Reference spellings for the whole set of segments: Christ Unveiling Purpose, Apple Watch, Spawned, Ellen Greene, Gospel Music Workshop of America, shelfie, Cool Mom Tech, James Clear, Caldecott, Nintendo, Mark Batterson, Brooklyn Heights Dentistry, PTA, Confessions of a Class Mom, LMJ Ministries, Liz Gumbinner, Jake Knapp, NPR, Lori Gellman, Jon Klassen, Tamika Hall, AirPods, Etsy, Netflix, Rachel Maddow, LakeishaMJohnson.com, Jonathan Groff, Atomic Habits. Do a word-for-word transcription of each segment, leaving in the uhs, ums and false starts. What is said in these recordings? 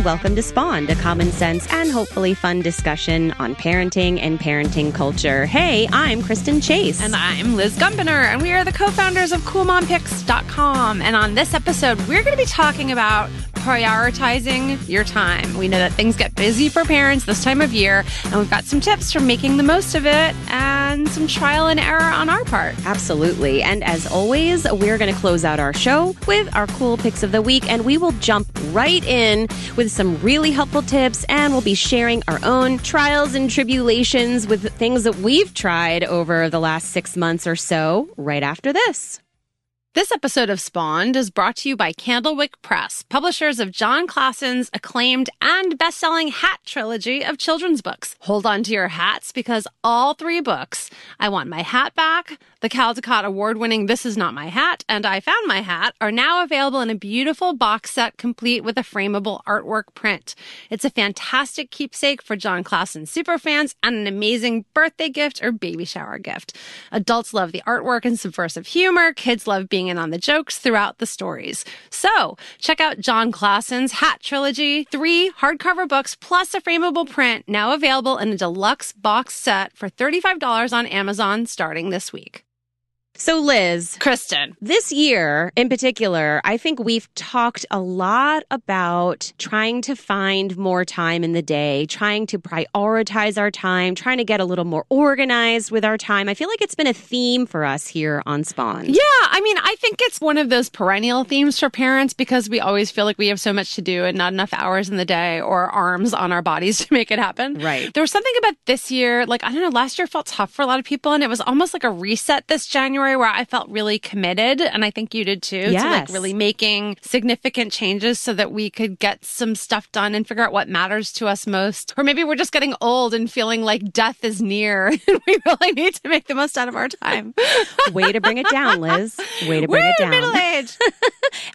and welcome to Spawned, a common sense and hopefully fun discussion on parenting and parenting culture. Hey, I'm Kristen Chase. And I'm Liz Gumbinner, and we are the co-founders of cool mom picks dot com. And on this episode, we're going to be talking about prioritizing your time. We know that things get busy for parents this time of year, and we've got some tips for making the most of it and some trial and error on our part. Absolutely. And as always, we're going to close out our show with our cool picks of the week, and we will jump right in with some really helpful tips, and we'll be sharing our own trials and tribulations with things that we've tried over the last six months or so right after this. This episode of Spawned is brought to you by Candlewick Press, publishers of Jon Klassen's acclaimed and best-selling Hat trilogy of children's books. Hold on to your hats because all three books, I Want My Hat Back, the Caldecott award-winning This Is Not My Hat, and I Found My Hat, are now available in a beautiful box set complete with a frameable artwork print. It's a fantastic keepsake for Jon Klassen superfans and an amazing birthday gift or baby shower gift. Adults love the artwork and subversive humor. Kids love being in on the jokes throughout the stories. So, check out Jon Klassen's Hat trilogy, three hardcover books plus a frameable print, now available in a deluxe box set for thirty-five dollars on Amazon starting this week. So Liz, Kristen, this year in particular, I think we've talked a lot about trying to find more time in the day, trying to prioritize our time, trying to get a little more organized with our time. I feel like it's been a theme for us here on Spawn. Yeah, I mean, I think it's one of those perennial themes for parents because we always feel like we have so much to do and not enough hours in the day or arms on our bodies to make it happen. Right. There was something about this year, like, I don't know, last year felt tough for a lot of people and it was almost like a reset this January where I felt really committed, and I think you did too, yes, to like really making significant changes so that we could get some stuff done and figure out what matters to us most. Or maybe we're just getting old and feeling like death is near and we really need to make the most out of our time. Way to bring it down, Liz. Way to bring we're it down. Middle age.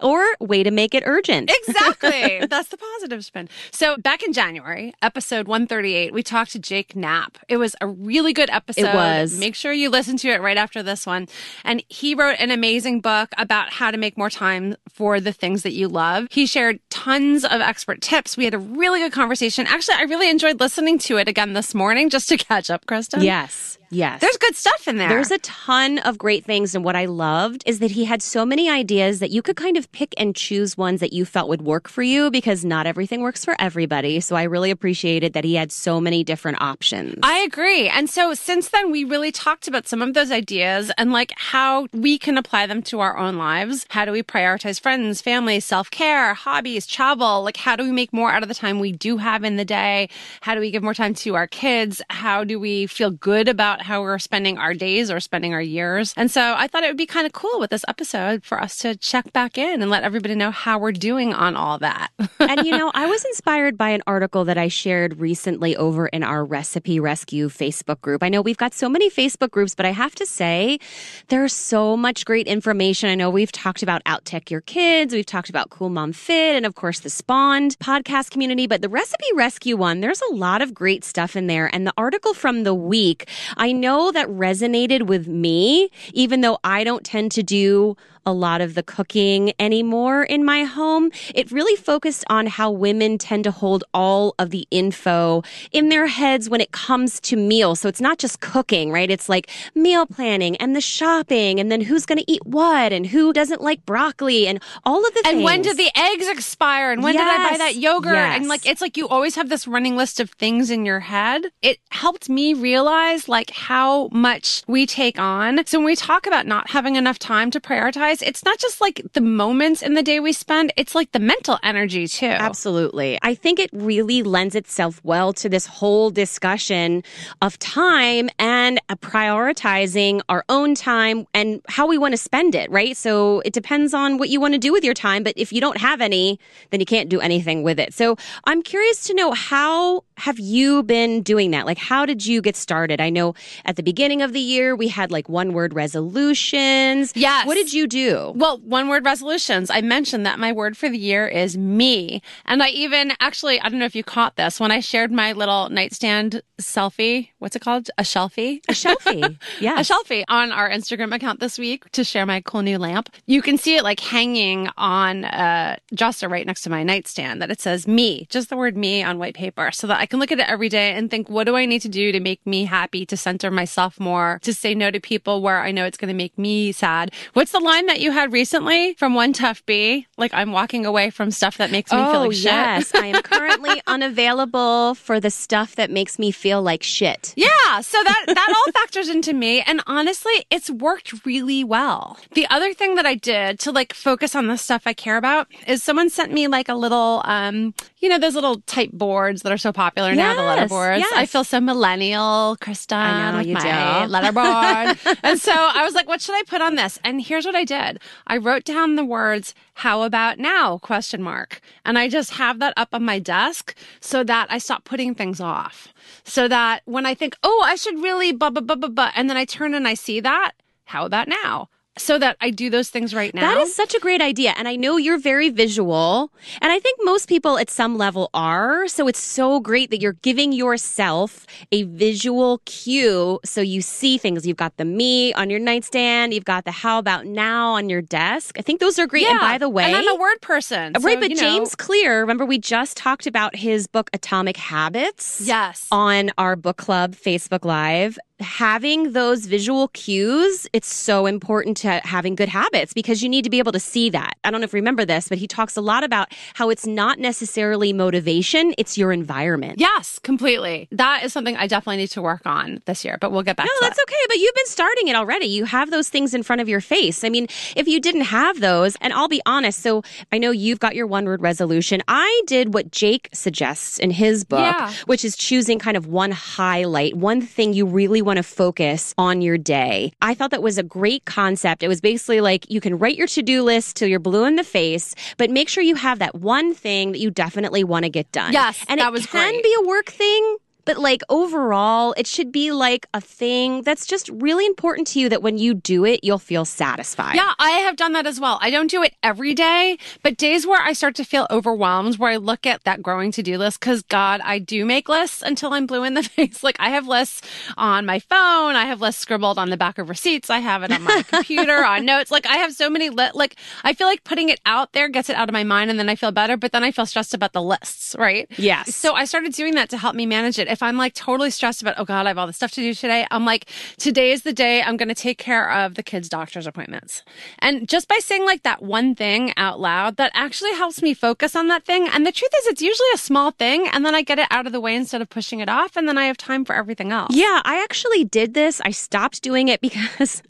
Or way to make it urgent. Exactly. That's the positive spin. So back in January, episode one thirty-eight, we talked to Jake Knapp. It was a really good episode. It was. Make sure you listen to it right after this one. And he wrote an amazing book about how to make more time for the things that you love. He shared tons of expert tips. We had a really good conversation. Actually, I really enjoyed listening to it again this morning just to catch up, Kristen. Yes. Yes. There's good stuff in there. There's a ton of great things. And what I loved is that he had so many ideas that you could kind of pick and choose ones that you felt would work for you because not everything works for everybody. So I really appreciated that he had so many different options. I agree. And so since then, we really talked about some of those ideas and like how we can apply them to our own lives. How do we prioritize friends, family, self-care, hobbies, travel? Like, how do we make more out of the time we do have in the day? How do we give more time to our kids? How do we feel good about how we're spending our days or spending our years? And so I thought it would be kind of cool with this episode for us to check back in and let everybody know how we're doing on all that. And you know, I was inspired by an article that I shared recently over in our Recipe Rescue Facebook group. I know we've got so many Facebook groups, but I have to say there's so much great information. I know we've talked about Outtech Your Kids, we've talked about Cool Mom Fit, and of course the Spawned podcast community, but the Recipe Rescue one, there's a lot of great stuff in there. And the article from the week, I I know that resonated with me, even though I don't tend to do a lot of the cooking anymore in my home. It really focused on how women tend to hold all of the info in their heads when it comes to meals. So it's not just cooking, right? It's like meal planning and the shopping and then who's going to eat what and who doesn't like broccoli and all of the and things. And when did the eggs expire? And when yes. did I buy that yogurt? Yes. And like, it's like you always have this running list of things in your head. It helped me realize like how much we take on. So when we talk about not having enough time to prioritize, it's not just like the moments in the day we spend, it's like the mental energy too. Absolutely. I think it really lends itself well to this whole discussion of time and prioritizing our own time and how we want to spend it, right? So it depends on what you want to do with your time, but if you don't have any, then you can't do anything with it. So I'm curious to know how have you been doing that? Like, how did you get started? I know at the beginning of the year, we had like one word resolutions. Yes. What did you do? Well, one word resolutions. I mentioned that my word for the year is me. And I even actually, I don't know if you caught this when I shared my little nightstand selfie. What's it called? A shelfie? A shelfie. Yeah. A shelfie on our Instagram account this week to share my cool new lamp. You can see it like hanging on a dresser right next to my nightstand that it says me, just the word me on white paper so that I I can look at it every day and think, what do I need to do to make me happy, to center myself more, to say no to people where I know it's going to make me sad? What's the line that you had recently from One Tough Bee? Like, I'm walking away from stuff that makes me oh, feel like shit. Oh, yes. I am currently unavailable for the stuff that makes me feel like shit. Yeah. So that, that all factors into me. And honestly, it's worked really well. The other thing that I did to like focus on the stuff I care about is someone sent me like a little, um, you know, those little type boards that are so popular. Yes, now, the letterboards. Yes. I feel so millennial, Kristen. I know, with you my do. Letterboard. And so I was like, what should I put on this? And here's what I did. I wrote down the words, how about now, question mark. And I just have that up on my desk so that I stop putting things off. So that when I think, oh, I should really blah, blah, blah, blah, blah. And then I turn and I see that, how about now? So that I do those things right now. That is such a great idea. And I know you're very visual. And I think most people at some level are. So it's so great that you're giving yourself a visual cue so you see things. You've got the me on your nightstand. You've got the how about now on your desk. I think those are great. Yeah. And by the way... And I'm a word person. Right, so, but you know. James Clear, remember we just talked about his book Atomic Habits? Yes. On our book club Facebook Live. Having those visual cues, it's so important to having good habits because you need to be able to see that. I don't know if you remember this, but he talks a lot about how it's not necessarily motivation, it's your environment. Yes, completely. That is something I definitely need to work on this year, but we'll get back no, to that. No, that's okay, but you've been starting it already. You have those things in front of your face. I mean, if you didn't have those, and I'll be honest, so I know you've got your one-word resolution. I did what Jake suggests in his book, yeah. which is choosing kind of one highlight, one thing you really want to focus on your day. I thought that was a great concept. It was basically like you can write your to-do list till you're blue in the face, but make sure you have that one thing that you definitely want to get done. Yes, and that was great. And it can be a work thing. But like overall, it should be like a thing that's just really important to you that when you do it, you'll feel satisfied. Yeah, I have done that as well. I don't do it every day, but days where I start to feel overwhelmed, where I look at that growing to-do list, because God, I do make lists until I'm blue in the face. Like I have lists on my phone. I have lists scribbled on the back of receipts. I have it on my computer, on notes. Like I have so many, li- like I feel like putting it out there gets it out of my mind and then I feel better, but then I feel stressed about the lists, right? Yes. So I started doing that to help me manage it. If I'm like totally stressed about, oh God, I have all this stuff to do today, I'm like, today is the day I'm going to take care of the kids' doctor's appointments. And just by saying like that one thing out loud, that actually helps me focus on that thing. And the truth is it's usually a small thing. And then I get it out of the way instead of pushing it off. And then I have time for everything else. Yeah, I actually did this. I stopped doing it because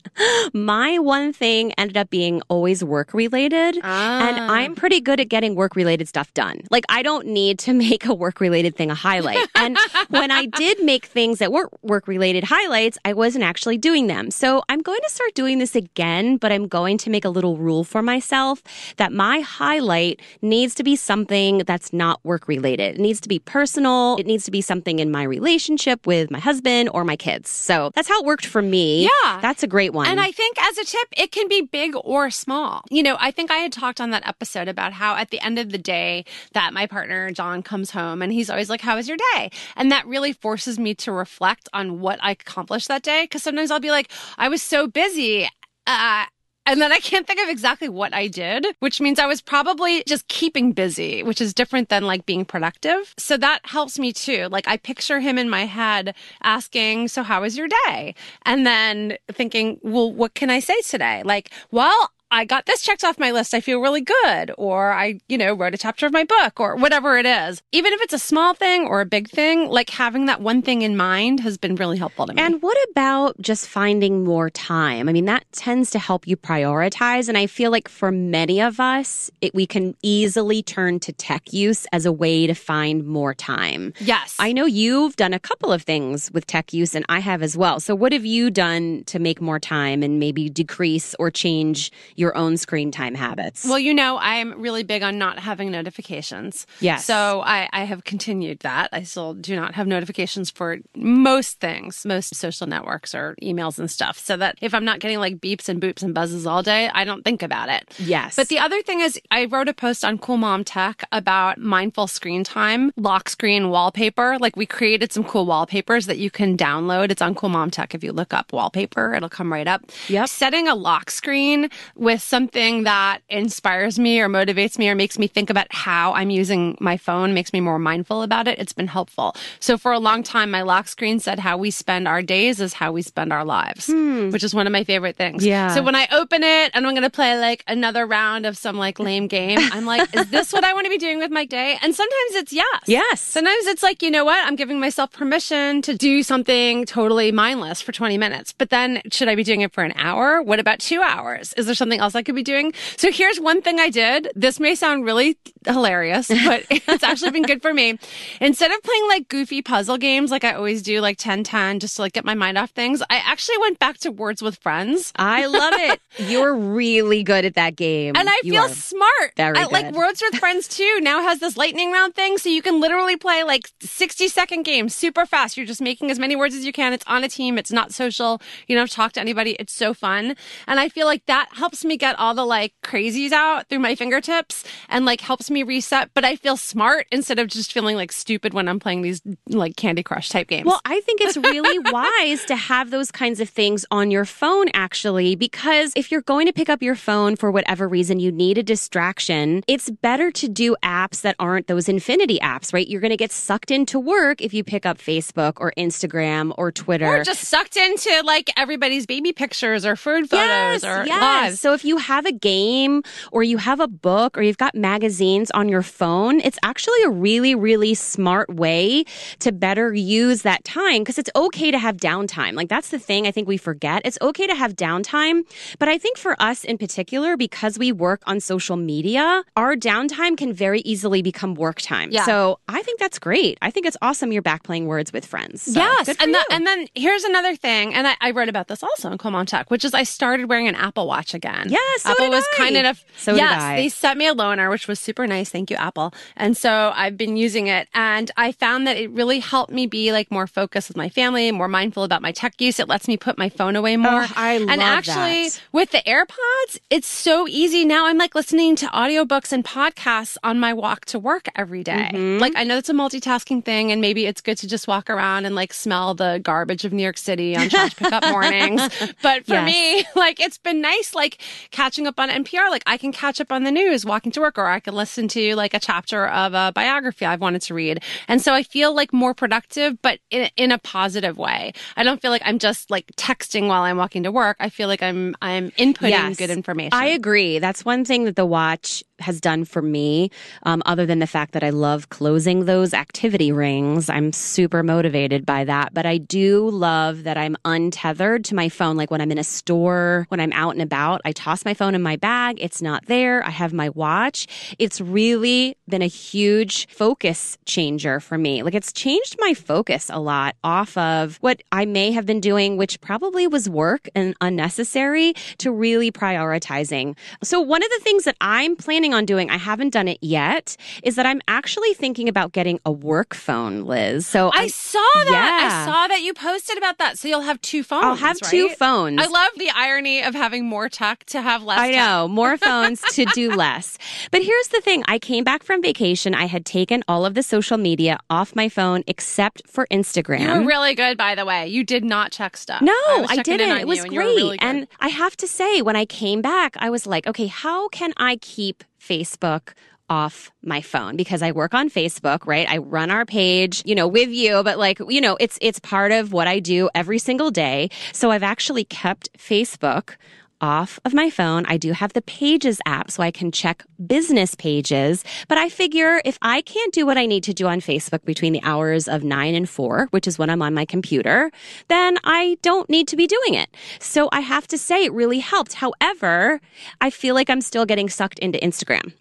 my one thing ended up being always work related. Ah. And I'm pretty good at getting work related stuff done. Like I don't need to make a work related thing a highlight. And when I did make things that weren't work-related highlights, I wasn't actually doing them. So I'm going to start doing this again, but I'm going to make a little rule for myself that my highlight needs to be something that's not work-related. It needs to be personal. It needs to be something in my relationship with my husband or my kids. So that's how it worked for me. Yeah. That's a great one. And I think as a tip, it can be big or small. You know, I think I had talked on that episode about how at the end of the day that my partner, John, comes home and he's always like, how was your day? And that really forces me to reflect on what I accomplished that day. Because sometimes I'll be like, I was so busy. Uh, and then I can't think of exactly what I did, which means I was probably just keeping busy, which is different than like being productive. So that helps me too. Like I picture him in my head asking, so how was your day? And then thinking, well, what can I say today? Like, well, I got this checked off my list. I feel really good. Or I, you know, wrote a chapter of my book or whatever it is. Even if it's a small thing or a big thing, like having that one thing in mind has been really helpful to me. And what about just finding more time? I mean, that tends to help you prioritize. And I feel like for many of us, it, we can easily turn to tech use as a way to find more time. Yes. I know you've done a couple of things with tech use and I have as well. So what have you done to make more time and maybe decrease or change your your own screen time habits. Well, you know, I'm really big on not having notifications. Yes. So I, I have continued that. I still do not have notifications for most things, most social networks or emails and stuff. So that if I'm not getting like beeps and boops and buzzes all day, I don't think about it. Yes. But the other thing is I wrote a post on Cool Mom Tech about mindful screen time, lock screen wallpaper. Like we created some cool wallpapers that you can download. It's on Cool Mom Tech. If you look up wallpaper, it'll come right up. Yep. Setting a lock screen with something that inspires me or motivates me or makes me think about how I'm using my phone, makes me more mindful about it. It's been helpful. So for a long time, my lock screen said how we spend our days is how we spend our lives, hmm. which is one of my favorite things. Yeah. So when I open it and I'm going to play like another round of some like lame game, I'm like, is this what I want to be doing with my day? And sometimes it's yes. Yes. Sometimes it's like, you know what? I'm giving myself permission to do something totally mindless for twenty minutes. But then should I be doing it for an hour? What about two hours? Is there something else I could be doing? So here's one thing I did. This may sound really hilarious, but it's actually been good for me. Instead of playing like goofy puzzle games, like I always do, like ten ten, just to like get my mind off things, I actually went back to Words with Friends. I love it. You're really good at that game. And I you feel smart. Very I, good. Like Words with Friends too now has this lightning round thing, so you can literally play like sixty second games super fast. You're just making as many words as you can. It's on a team. It's not social. You don't have to talk to anybody. It's so fun. And I feel like that helps me get all the like crazies out through my fingertips and like helps me reset. But I feel smart instead of just feeling like stupid when I'm playing these like Candy Crush type games. Well, I think it's really wise to have those kinds of things on your phone actually, because if you're going to pick up your phone for whatever reason, you need a distraction. It's better to do apps that aren't those infinity apps, right? You're going to get sucked into work if you pick up Facebook or Instagram or Twitter. Or just sucked into like everybody's baby pictures or food photos yes, or yes. lives. So if you have a game or you have a book or you've got magazines on your phone, it's actually a really, really smart way to better use that time, because it's okay to have downtime. Like that's the thing I think we forget. It's okay to have downtime. But I think for us in particular, because we work on social media, our downtime can very easily become work time. Yeah. So I think that's great. I think it's awesome you're back playing Words with Friends. So yes. And, the, and then here's another thing. And I, I wrote about this also in Cool Mom Tech, which is I started wearing an Apple Watch again. Yes. So Apple did was I. kind enough. So yes, did I. They sent me a loaner, which was super nice. Thank you, Apple. And so I've been using it. And I found that it really helped me be like more focused with my family, more mindful about my tech use. It lets me put my phone away more. Oh, I love that. And actually that. With the AirPods, it's so easy. Now I'm like listening to audiobooks and podcasts on my walk to work every day. Mm-hmm. Like I know it's a multitasking thing and maybe it's good to just walk around and like smell the garbage of New York City on trash pickup mornings. But for yes. me, like it's been nice like catching up on N P R. Like I can catch up on the news walking to work, or I can listen to like a chapter of a biography I've wanted to read. And so I feel like more productive, but in, in a positive way. I don't feel like I'm just like texting while I'm walking to work. I feel like I'm I'm inputting yes. good information. I agree. That's one thing that the watch has done for me, um, other than the fact that I love closing those activity rings. I'm super motivated by that. But I do love that I'm untethered to my phone. Like when I'm in a store, when I'm out and about, I toss my phone in my bag. It's not there. I have my watch. It's really been a huge focus changer for me. Like it's changed my focus a lot off of what I may have been doing, which probably was work and unnecessary, to really prioritizing. So one of the things that I'm planning on doing, I haven't done it yet, is that I'm actually thinking about getting a work phone, Liz. So I, I saw that. Yeah. I saw that you posted about that. So you'll have two phones. I'll have right? two phones. I love the irony of having more tech to have less. I know, tech. More phones to do less. But here's the thing. I came back from vacation. I had taken all of the social media off my phone except for Instagram. You were really good, by the way. You did not check stuff. No, I, I didn't. It was great. Really and I have to say, when I came back, I was like, okay, how can I keep Facebook off my phone, because I work on Facebook, right? I run our page, you know, with you, but like, you know, it's it's part of what I do every single day. So I've actually kept Facebook off of my phone. I do have the Pages app so I can check business pages, but I figure if I can't do what I need to do on Facebook between the hours of nine and four, which is when I'm on my computer, then I don't need to be doing it. So I have to say it really helped. However, I feel like I'm still getting sucked into Instagram.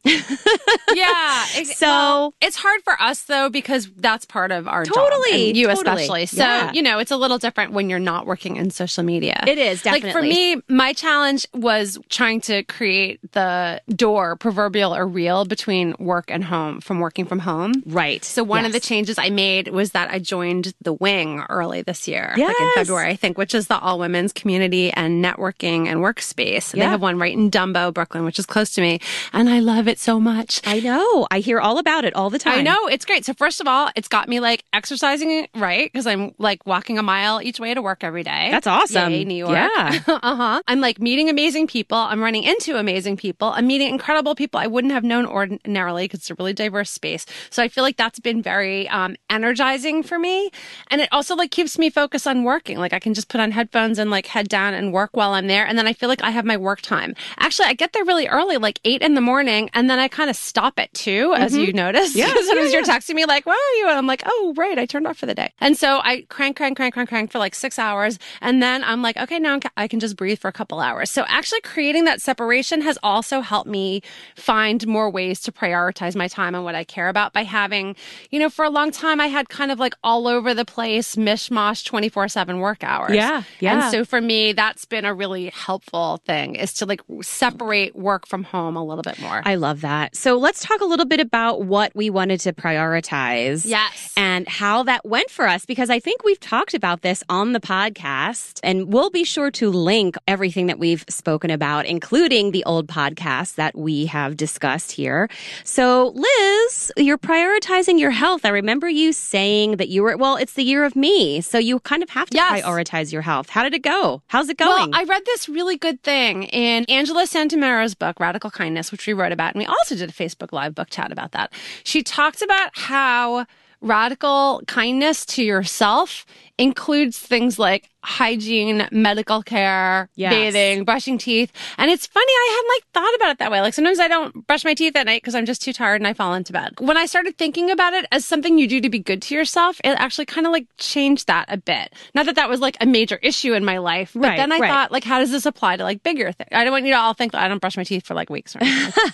yeah. Ex- so well, it's hard for us though, because that's part of our totally, job. And you totally. Especially. So, yeah. you know, it's a little different when you're not working in social media. It is definitely. Like for me, my challenge challenge was trying to create the door, proverbial or real, between work and home, from working from home. Right. So one yes. of the changes I made was that I joined The Wing early this year, yes. like in February, I think, which is the all-women's community and networking and workspace. Yeah. They have one right in Dumbo, Brooklyn, which is close to me. And I love it so much. I know. I hear all about it all the time. I know. It's great. So first of all, it's got me like exercising, right? Because I'm like walking a mile each way to work every day. That's awesome. Yay, New York. Yeah. uh-huh. I'm like meeting amazing people. I'm running into amazing people. I'm meeting incredible people I wouldn't have known ordinarily because it's a really diverse space. So I feel like that's been very um, energizing for me. And it also like keeps me focused on working. Like I can just put on headphones and like head down and work while I'm there. And then I feel like I have my work time. Actually, I get there really early, like eight in the morning. And then I kind of stop at two, mm-hmm. as you notice. Yeah, Sometimes yeah, you're yeah. texting me like, where are you? And I'm like, oh, right. I turned off for the day. And so I crank, crank, crank, crank, crank for like six hours. And then I'm like, okay, now I can just breathe for a couple hours. So actually creating that separation has also helped me find more ways to prioritize my time and what I care about by having, you know, for a long time, I had kind of like all over the place, mishmash twenty-four seven work hours. Yeah, yeah. And so for me, that's been a really helpful thing, is to like separate work from home a little bit more. I love that. So let's talk a little bit about what we wanted to prioritize. Yes. And how that went for us, because I think we've talked about this on the podcast, and we'll be sure to link everything that we've spoken about, including the old podcast that we have discussed here. So Liz, you're prioritizing your health. I remember you saying that you were, well, it's the year of me. So you kind of have to yes. prioritize your health. How did it go? How's it going? Well, I read this really good thing in Angela Santamero's book, Radical Kindness, which we wrote about. And we also did a Facebook Live book chat about that. She talked about how radical kindness to yourself includes things like hygiene, medical care, yes. bathing, brushing teeth. And it's funny, I hadn't like thought about it that way. Like sometimes I don't brush my teeth at night because I'm just too tired and I fall into bed. When I started thinking about it as something you do to be good to yourself, it actually kind of like changed that a bit. Not that that was like a major issue in my life, but right, then I right. thought like, how does this apply to like bigger things? I don't want you to all think that I don't brush my teeth for like weeks or anything.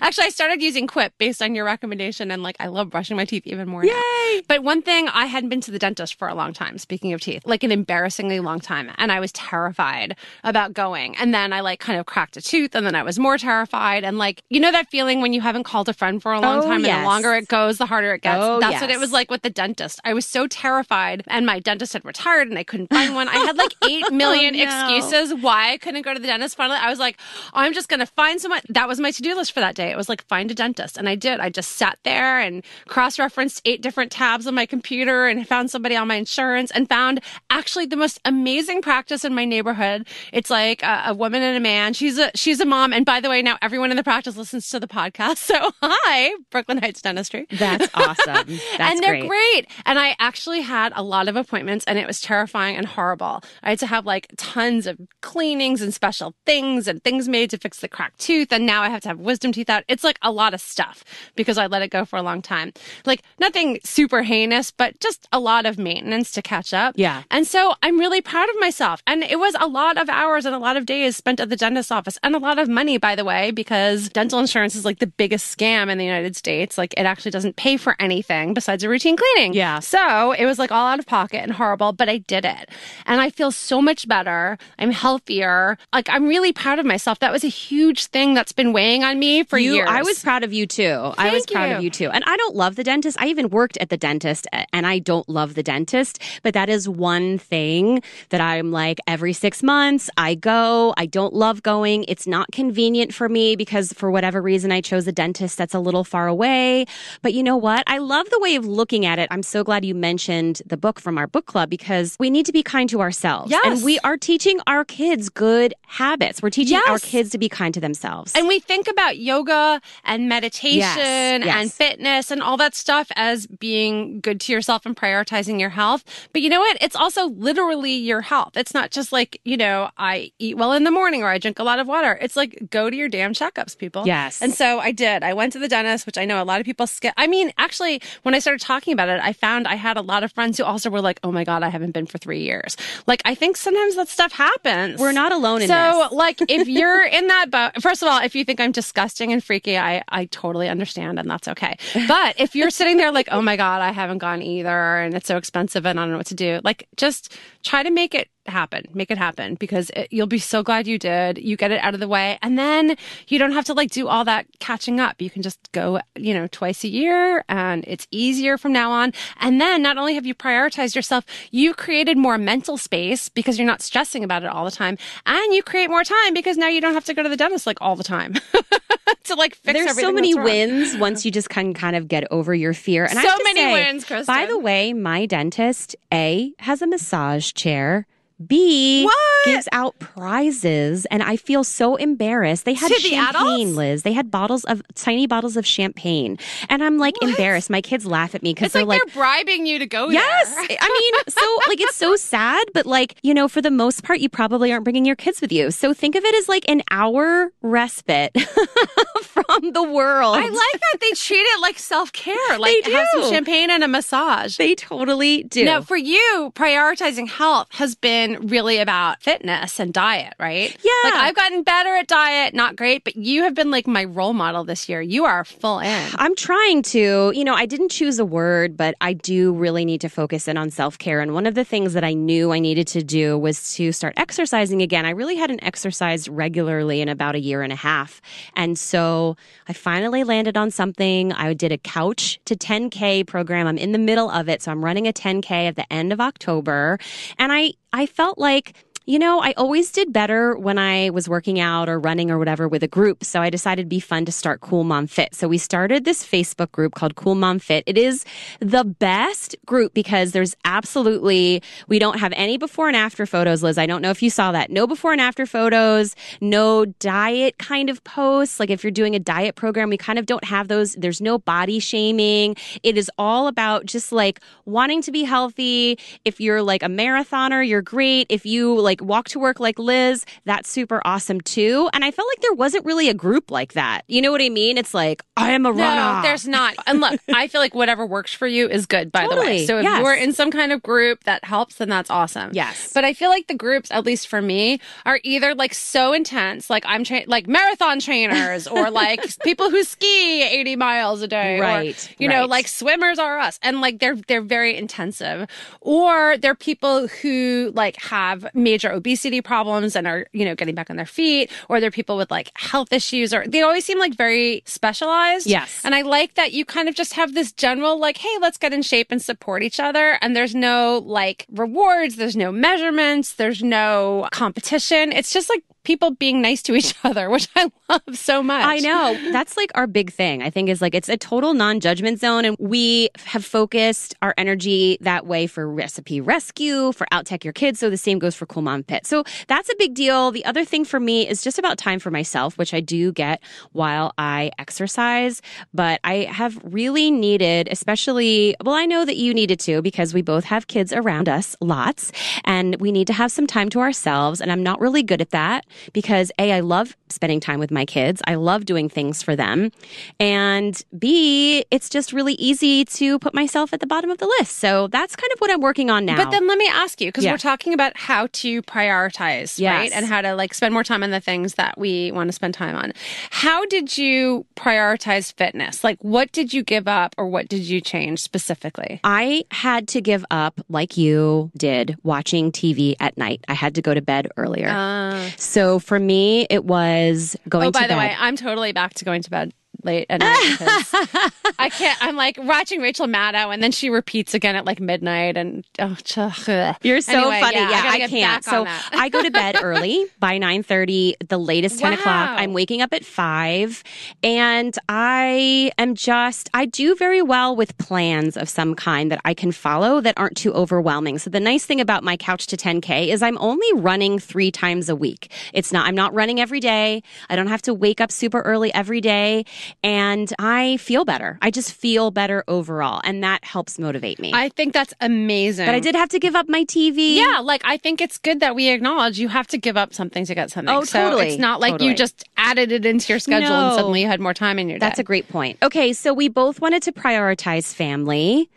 Actually, I started using Quip based on your recommendation, and like I love brushing my teeth even more Yay! now. But one thing, I hadn't been to the dentist for a long time, speaking of teeth, like an embarrassingly long time. And I was terrified about going. And then I like kind of cracked a tooth, and then I was more terrified. And like, you know that feeling when you haven't called a friend for a long oh, time, yes. and the longer it goes, the harder it gets. Oh, That's yes. what it was like with the dentist. I was so terrified, and my dentist had retired and I couldn't find one. I had like eight million oh, no. excuses why I couldn't go to the dentist. Finally, I was like, oh, I'm just going to find someone. That was my to-do list for that day. It was like, find a dentist. And I did. I just sat there and cross-referenced eight different tabs on my computer and found somebody on my insurance and found actually the most amazing practice in my neighborhood. It's like a, a woman and a man. She's a she's a mom. And by the way, now everyone in the practice listens to the podcast. So hi, Brooklyn Heights Dentistry. That's awesome. That's and they're great. great. And I actually had a lot of appointments, and it was terrifying and horrible. I had to have like tons of cleanings and special things and things made to fix the cracked tooth. And now I have to have wisdom teeth out. It's like a lot of stuff because I let it go for a long time. Like nothing super heinous, but just a lot of maintenance to catch up. Yeah. And so I'm really proud of myself. And it was a lot of hours and a lot of days spent at the dentist's office, and a lot of money, by the way, because dental insurance is like the biggest scam in the United States. Like it actually doesn't pay for anything besides a routine cleaning. Yeah. So it was like all out of pocket and horrible, but I did it. And I feel so much better. I'm healthier. Like I'm really proud of myself. That was a huge thing that's been weighing on me for you, years. I was proud of you too. Thank I was you. proud of you too. And I don't love the dentist. I even worked at the dentist, and I don't love the dentist, but that is one thing that I'm like, every six months I go. I don't love going. It's not convenient for me because for whatever reason I chose a dentist that's a little far away. But you know what? I love the way of looking at it. I'm so glad you mentioned the book from our book club, because we need to be kind to ourselves. Yes. And we are teaching our kids good habits. We're teaching yes. our kids to be kind to themselves. And we think about yoga and meditation yes. Yes. and fitness and all that stuff as being good to yourself and prioritizing your health. But you know what? It's also literally your health. It's not just like, you know, I eat well in the morning or I drink a lot of water. It's like, go to your damn checkups, people. Yes. And so I did. I went to the dentist, which I know a lot of people skip. I mean, actually, when I started talking about it, I found I had a lot of friends who also were like, oh my God, I haven't been for three years. Like, I think sometimes that stuff happens. We're not alone in so, this. So, like, if you're in that boat, first of all, if you think I'm disgusting and freaky, I, I totally understand, and that's okay. But if you're sitting there like, oh my God, I haven't gone either, and it's so expensive and I don't know what to do, to. Like, just try to make it happen. Make it happen because it, you'll be so glad you did. You get it out of the way. And then you don't have to, like, do all that catching up. You can just go, you know, twice a year, and it's easier from now on. And then not only have you prioritized yourself, you created more mental space because you're not stressing about it all the time. And you create more time because now you don't have to go to the dentist, like, all the time to, like, fix There's everything. There's so many wins once you just can kind of get over your fear. And so I have to many say, wins, Kristen. By the way, my dentist, A, has a massage chair. B, what? Gives out prizes, and I feel so embarrassed. They had to champagne, the Liz. They had bottles of tiny bottles of champagne, and I'm like what? embarrassed. My kids laugh at me because they're like, like they're bribing you to go. Yes, there. I mean, so like it's so sad, but like you know, for the most part, you probably aren't bringing your kids with you. So think of it as like an hour respite from the world. I like that they treat it like self care. Like they do. Have some champagne and a massage. They totally do. Now for you, prioritizing health has been. Really about fitness and diet, right? Yeah. Like, I've gotten better at diet, not great, but you have been like my role model this year. You are full in. I'm trying to. You know, I didn't choose a word, but I do really need to focus in on self-care. And one of the things that I knew I needed to do was to start exercising again. I really hadn't exercised regularly in about a year and a half. And so I finally landed on something. I did a Couch to ten K program. I'm in the middle of it. So I'm running a ten K at the end of October. And I I felt like, you know, I always did better when I was working out or running or whatever with a group. So I decided it'd be fun to start Cool Mom Fit. So we started this Facebook group called Cool Mom Fit. It is the best group because there's absolutely, we don't have any before and after photos, Liz. I don't know if you saw that. No before and after photos, no diet kind of posts. Like if you're doing a diet program, we kind of don't have those. There's no body shaming. It is all about just like wanting to be healthy. If you're like a marathoner, you're great. If you like walk to work like Liz, that's super awesome too. And I felt like there wasn't really a group like that. You know what I mean? It's like, I am a no, runner. No, there's not. And look, I feel like whatever works for you is good, by totally. The way. So if yes. you're in some kind of group that helps, then that's awesome. Yes. But I feel like the groups, at least for me, are either like so intense, like I'm tra- like marathon trainers or like people who ski eighty miles a day. Right. Or, you right. know, like Swimmers Are Us. And like they're they're very intensive. Or they're people who like have major obesity problems and are, you know, getting back on their feet, or they're people with like health issues, or they always seem like very specialized. Yes. And I like that you kind of just have this general like, hey, let's get in shape and support each other. And there's no like rewards, there's no measurements, there's no competition. It's just like people being nice to each other, which I love so much. I know. That's like our big thing, I think, is like it's a total non-judgment zone. And we have focused our energy that way for Recipe Rescue, for Out Tech Your Kids. So the same goes for Cool Mom Fit. So that's a big deal. The other thing for me is just about time for myself, which I do get while I exercise. But I have really needed, especially, well, I know that you needed to because we both have kids around us lots and we need to have some time to ourselves. And I'm not really good at that. Because A, I love spending time with my kids. I love doing things for them. And B, it's just really easy to put myself at the bottom of the list. So that's kind of what I'm working on now. But then let me ask you, because yeah. we're talking about how to prioritize, yes. right? And how to like spend more time on the things that we want to spend time on. How did you prioritize fitness? Like what did you give up or what did you change specifically? I had to give up, like you did, watching T V at night. I had to go to bed earlier. Uh, so So for me, it was going to bed. Oh, by the way, I'm totally back to going to bed late at night because I can't, I'm like watching Rachel Maddow and then she repeats again at like midnight and oh, you're so anyway, funny. Yeah, yeah I, I can't. So I go to bed early by nine thirty, the latest ten wow. o'clock. I'm waking up at five and I am just, I do very well with plans of some kind that I can follow that aren't too overwhelming. So the nice thing about my Couch to ten K is I'm only running three times a week. It's not, I'm not running every day. I don't have to wake up super early every day. And I feel better. I just feel better overall. And that helps motivate me. I think that's amazing. But I did have to give up my T V. Yeah, like I think it's good that we acknowledge you have to give up something to get something. Oh, so totally. It's not like totally. You just added it into your schedule no. and suddenly you had more time in your day. That's a great point. Okay, so we both wanted to prioritize family.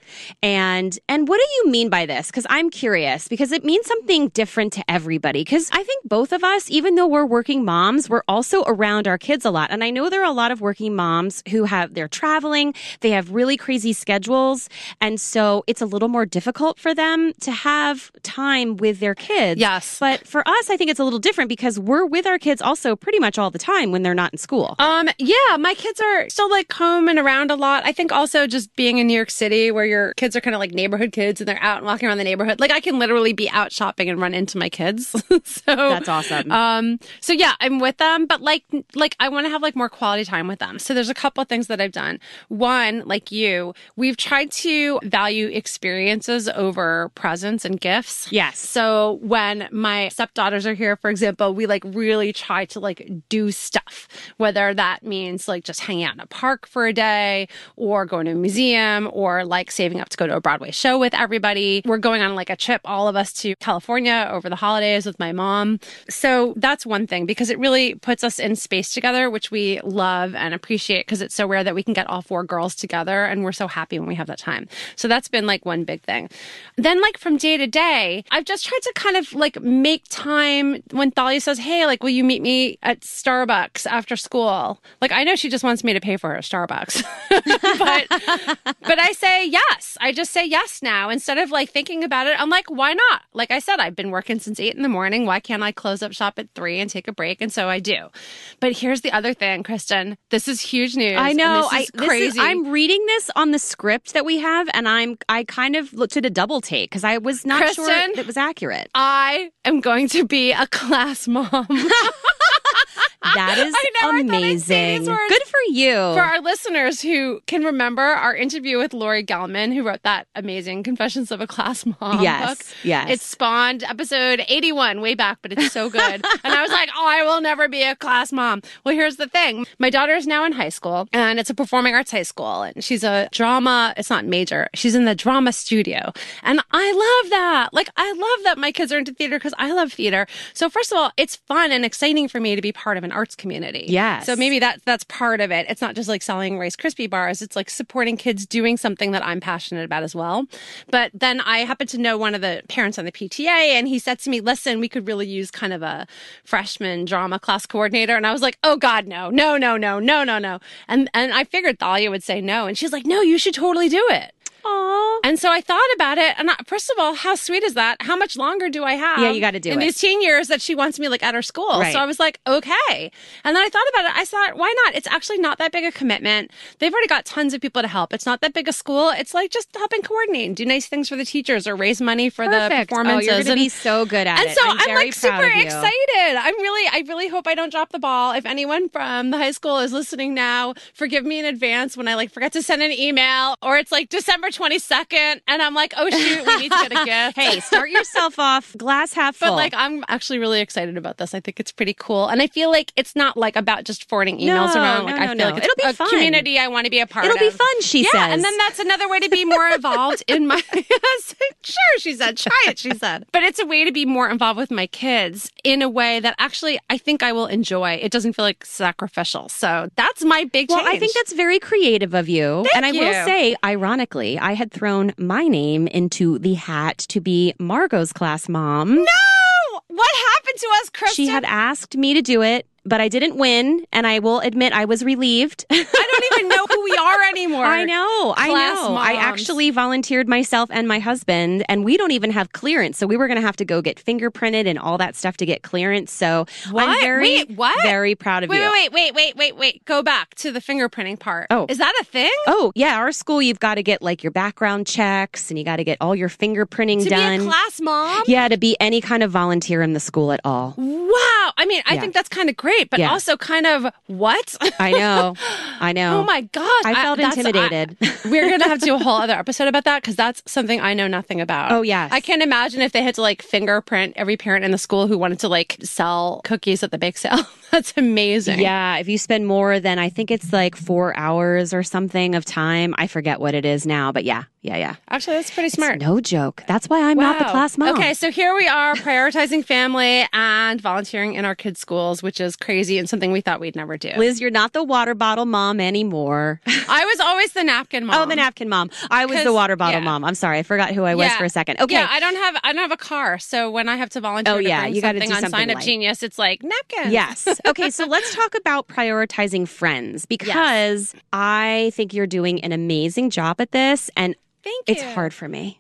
And and what do you mean by this? Because I'm curious, because it means something different to everybody. Because I think both of us, even though we're working moms, we're also around our kids a lot. And I know there are a lot of working moms who have, they're traveling, they have really crazy schedules. And so it's a little more difficult for them to have time with their kids. Yes. But for us, I think it's a little different because we're with our kids also pretty much all the time when they're not in school. Um, yeah, my kids are still like home and around a lot. I think also just being in New York City where your kids are kind of like neighborhood kids and they're out and walking around the neighborhood. Like I can literally be out shopping and run into my kids. So that's awesome. Um, so yeah, I'm with them, but like, like I want to have like more quality time with them. So there's a couple of things that I've done. One, like you, we've tried to value experiences over presents and gifts. Yes. So when my stepdaughters are here, for example, we like really try to like do stuff, whether that means like just hanging out in a park for a day or going to a museum or like saving up to go to a Broadway show with everybody. We're going on like a trip, all of us, to California over the holidays with my mom. So that's one thing because it really puts us in space together, which we love and appreciate because it's so rare that we can get all four girls together and we're so happy when we have that time. So that's been like one big thing. Then like from day to day, I've just tried to kind of like make time when Thalia says, hey, like, will you meet me at Starbucks after school? Like, I know she just wants me to pay for her Starbucks, but, but I say yes. I just say yes now. Instead of like thinking about it, I'm like, why not? Like I said, I've been working since eight in the morning. Why can't I close up shop at three and take a break? And so I do. But here's the other thing, Kristen. This is huge news. I know. This is I, crazy. This is, I'm reading this on the script that we have, and I'm I kind of looked at a double take because I was not Kristen, sure it was accurate. I am going to be a class mom. That is I know, amazing. I Good for you. For our listeners who can remember our interview with Lori Gellman, who wrote that amazing Confessions of a Class Mom yes, book. Yes. It's Spawned episode eighty-one, way back, but it's so good. And I was like, oh, I will never be a class mom. Well, here's the thing. My daughter is now in high school, and it's a performing arts high school. And she's a drama, it's not major, she's in the drama studio. And I love that. Like, I love that my kids are into theater because I love theater. So first of all, it's fun and exciting for me to be part of an arts community. Yes. So maybe that that's part of it. It's not just like selling Rice Krispie bars. It's like supporting kids doing something that I'm passionate about as well. But then I happen to know one of the parents on the P T A, and he said to me, listen, we could really use kind of a freshman drama class coordinator. And I was like, oh God, no, no, no, no, no, no, no. And and I figured Thalia would say no. And she's like, no, you should totally do it. Aww. And so I thought about it. And I, first of all, how sweet is that? How much longer do I have? Yeah, you got to do in it. In these teen years that she wants me like at her school. Right. So I was like, okay. And then I thought about it. I thought, why not? It's actually not that big a commitment. They've already got tons of people to help. It's not that big a school. It's like just helping coordinate and do nice things for the teachers or raise money for Perfect. the performances. Oh, you're going to be so good at and it. And so I'm, I'm like super excited. I'm really, I really hope I don't drop the ball. If anyone from the high school is listening now, forgive me in advance when I like forget to send an email or it's like December twenty-second, and I'm like, oh shoot, we need to get a gift. Hey, start yourself off glass half full. But like, I'm actually really excited about this. I think it's pretty cool, and I feel like it's not like about just forwarding emails no, around. Like no, I feel no. like it's It'll be a fun. community I want to be a part. It'll of. It'll be fun, she yeah, says. Yeah, and then that's another way to be more involved in my. Sure, she said, try it, she said. But it's a way to be more involved with my kids in a way that actually I think I will enjoy. It doesn't feel like sacrificial. So that's my big change. Well, I think that's very creative of you, Thank and I you. will say, ironically, I had thrown my name into the hat to be Margot's class mom. No! What happened to us, Kristen? She had asked me to do it, but I didn't win, and I will admit I was relieved. I don't even know who we are anymore. I know, I know. Moms. I actually volunteered myself and my husband, and we don't even have clearance, so we were going to have to go get fingerprinted and all that stuff to get clearance, so what? I'm very, wait, what? very proud of wait, you. Wait, wait, wait, wait, wait, go back to the fingerprinting part. Oh. Is that a thing? Oh, yeah, our school, you've got to get, like, your background checks, and you got to get all your fingerprinting to done. To be a class mom? Yeah, to be any kind of volunteer in the school at all. Wow! I mean, I yeah. think that's kind of great. Great, but yeah. also kind of what? I know. I know. Oh my gosh. I felt I, intimidated. I, we're going to have to do a whole other episode about that because that's something I know nothing about. Oh, yes. I can't imagine if they had to like fingerprint every parent in the school who wanted to like sell cookies at the bake sale. That's amazing. Yeah. If you spend more than I think it's like four hours or something of time, I forget what it is now, but yeah. Yeah, yeah. Actually, that's pretty smart. It's no joke. That's why I'm wow. not the class mom. Okay, so here we are prioritizing family and volunteering in our kids' schools, which is crazy and something we thought we'd never do. Liz, you're not the water bottle mom anymore. I was always the napkin mom. Oh, the napkin mom. I was the water bottle yeah. mom. I'm sorry. I forgot who I was yeah. for a second. Okay. Yeah, I don't have I don't have a car, so when I have to volunteer oh, to yeah, bring you something, do something on Sign Up like. Genius, it's like, napkins. Yes. Okay, so let's talk about prioritizing friends, because yes. I think you're doing an amazing job at this, and Thank you. It's hard for me.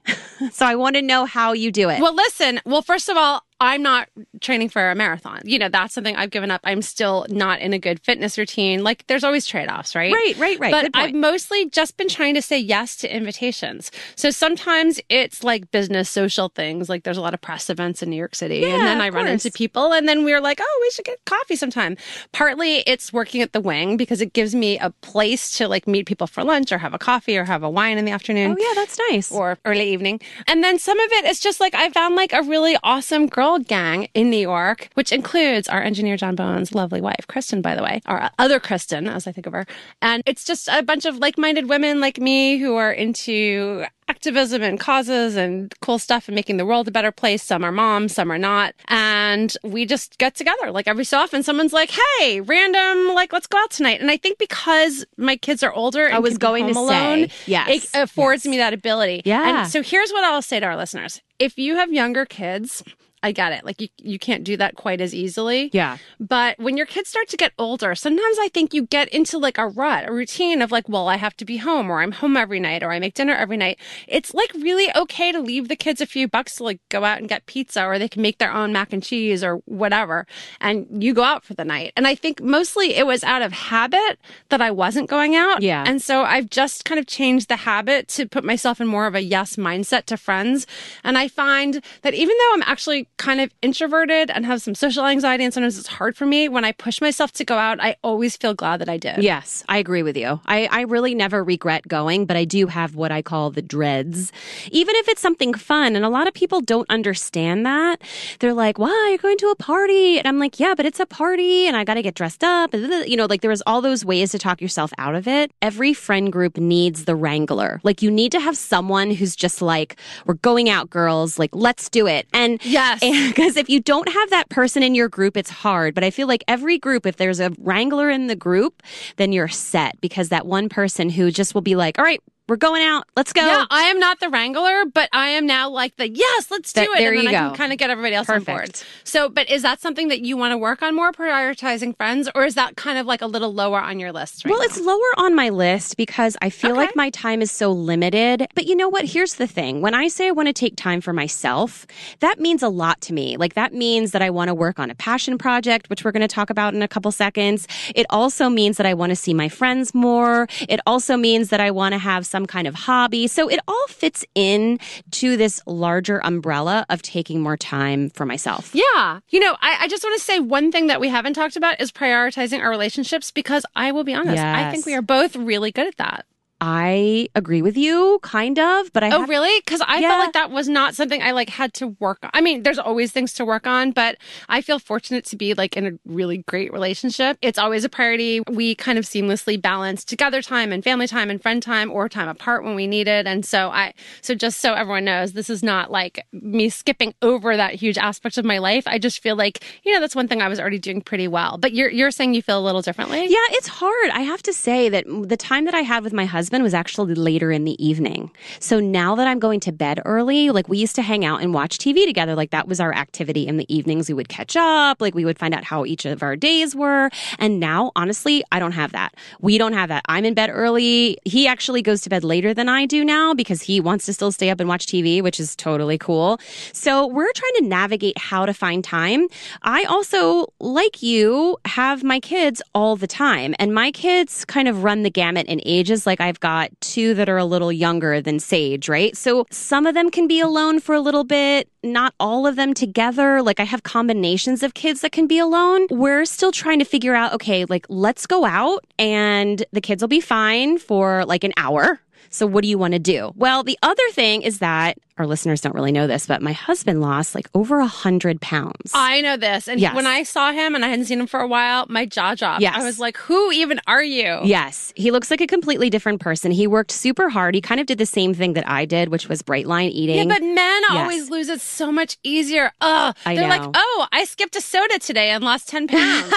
So I want to know how you do it. Well, listen, well, first of all, I'm not training for a marathon. You know, that's something I've given up. I'm still not in a good fitness routine. Like, there's always trade-offs, right? Right, right, right. But I've mostly just been trying to say yes to invitations. So sometimes it's like business social things. Like, there's a lot of press events in New York City. Yeah, and then I run into people. And then we're like, oh, we should get coffee sometime. Partly it's working at The Wing, because it gives me a place to, like, meet people for lunch or have a coffee or have a wine in the afternoon. Oh, yeah, that's nice. Or early evening. And then some of it is just like, I found like a really awesome girl gang in New York, which includes our engineer John Bowen's lovely wife, Kristen, by the way, our other Kristen, as I think of her. And it's just a bunch of like-minded women like me who are into activism and causes and cool stuff and making the world a better place. Some are moms, some are not. And we just get together. Like, every so often someone's like, hey, random, like, let's go out tonight. And I think because my kids are older and I was going to alone, say, yes, it affords yes. me that ability. Yeah. And so here's what I'll say to our listeners. If you have younger kids, I get it. Like, you, you can't do that quite as easily. Yeah. But when your kids start to get older, sometimes I think you get into like a rut, a routine of like, well, I have to be home, or I'm home every night, or I make dinner every night. It's like really okay to leave the kids a few bucks to like go out and get pizza, or they can make their own mac and cheese or whatever. And you go out for the night. And I think mostly it was out of habit that I wasn't going out. Yeah. And so I've just kind of changed the habit to put myself in more of a yes mindset to friends. And I find that even though I'm actually kind of introverted and have some social anxiety, and sometimes it's hard for me, when I push myself to go out, I always feel glad that I did. Yes, I agree with you. I, I really never regret going, but I do have what I call the dreads, even if it's something fun. And a lot of people don't understand that. They're like, wow, you're going to a party. And I'm like, yeah, but it's a party and I got to get dressed up. You know, like, there was all those ways to talk yourself out of it. Every friend group needs the wrangler. Like, you need to have someone who's just like, we're going out, girls, like, let's do it. And yes. Because if you don't have that person in your group, it's hard. But I feel like every group, if there's a wrangler in the group, then you're set, because that one person who just will be like, all right, we're going out. Let's go. Yeah, I am not the wrangler, but I am now like the, yes, let's do that, it. There and then you I go. Can kind of get everybody else Perfect. On board. So, but is that something that you want to work on more, prioritizing friends? Or is that kind of like a little lower on your list right Well, now? It's lower on my list because I feel okay. like my time is so limited. But you know what? Here's the thing. When I say I want to take time for myself, that means a lot to me. Like, that means that I want to work on a passion project, which we're going to talk about in a couple seconds. It also means that I want to see my friends more. It also means that I want to have some Some kind of hobby. So it all fits in to this larger umbrella of taking more time for myself. Yeah. You know, I, I just want to say one thing that we haven't talked about is prioritizing our relationships, because I will be honest, yes. I think we are both really good at that. I agree with you, kind of, but I Oh, have, really? Because I yeah. felt like that was not something I, like, had to work on. I mean, there's always things to work on, but I feel fortunate to be, like, in a really great relationship. It's always a priority. We kind of seamlessly balance together time and family time and friend time, or time apart when we need it. And so I, so just so everyone knows, this is not, like, me skipping over that huge aspect of my life. I just feel like, you know, that's one thing I was already doing pretty well. But you're, you're saying you feel a little differently? Yeah, it's hard. I have to say that the time that I had with my husband was actually later in the evening. So now that I'm going to bed early, like, we used to hang out and watch T V together. Like, that was our activity in the evenings. We would catch up. Like, we would find out how each of our days were. And now, honestly, I don't have that. We don't have that. I'm in bed early. He actually goes to bed later than I do now, because he wants to still stay up and watch T V, which is totally cool. So we're trying to navigate how to find time. I also, like you, have my kids all the time. And my kids kind of run the gamut in ages. Like, I've got two that are a little younger than Sage, right? So some of them can be alone for a little bit, not all of them together. Like, I have combinations of kids that can be alone. We're still trying to figure out, okay, like, let's go out and the kids will be fine for like an hour. So what do you want to do? Well, the other thing is that our listeners don't really know this, but my husband lost like over a hundred pounds. I know this. And yes. when I saw him and I hadn't seen him for a while, my jaw dropped. Yes. I was like, who even are you? Yes. He looks like a completely different person. He worked super hard. He kind of did the same thing that I did, which was bright line eating. Yeah, but men yes. always lose it so much easier. Ugh. I They're know. like, oh, I skipped a soda today and lost ten pounds.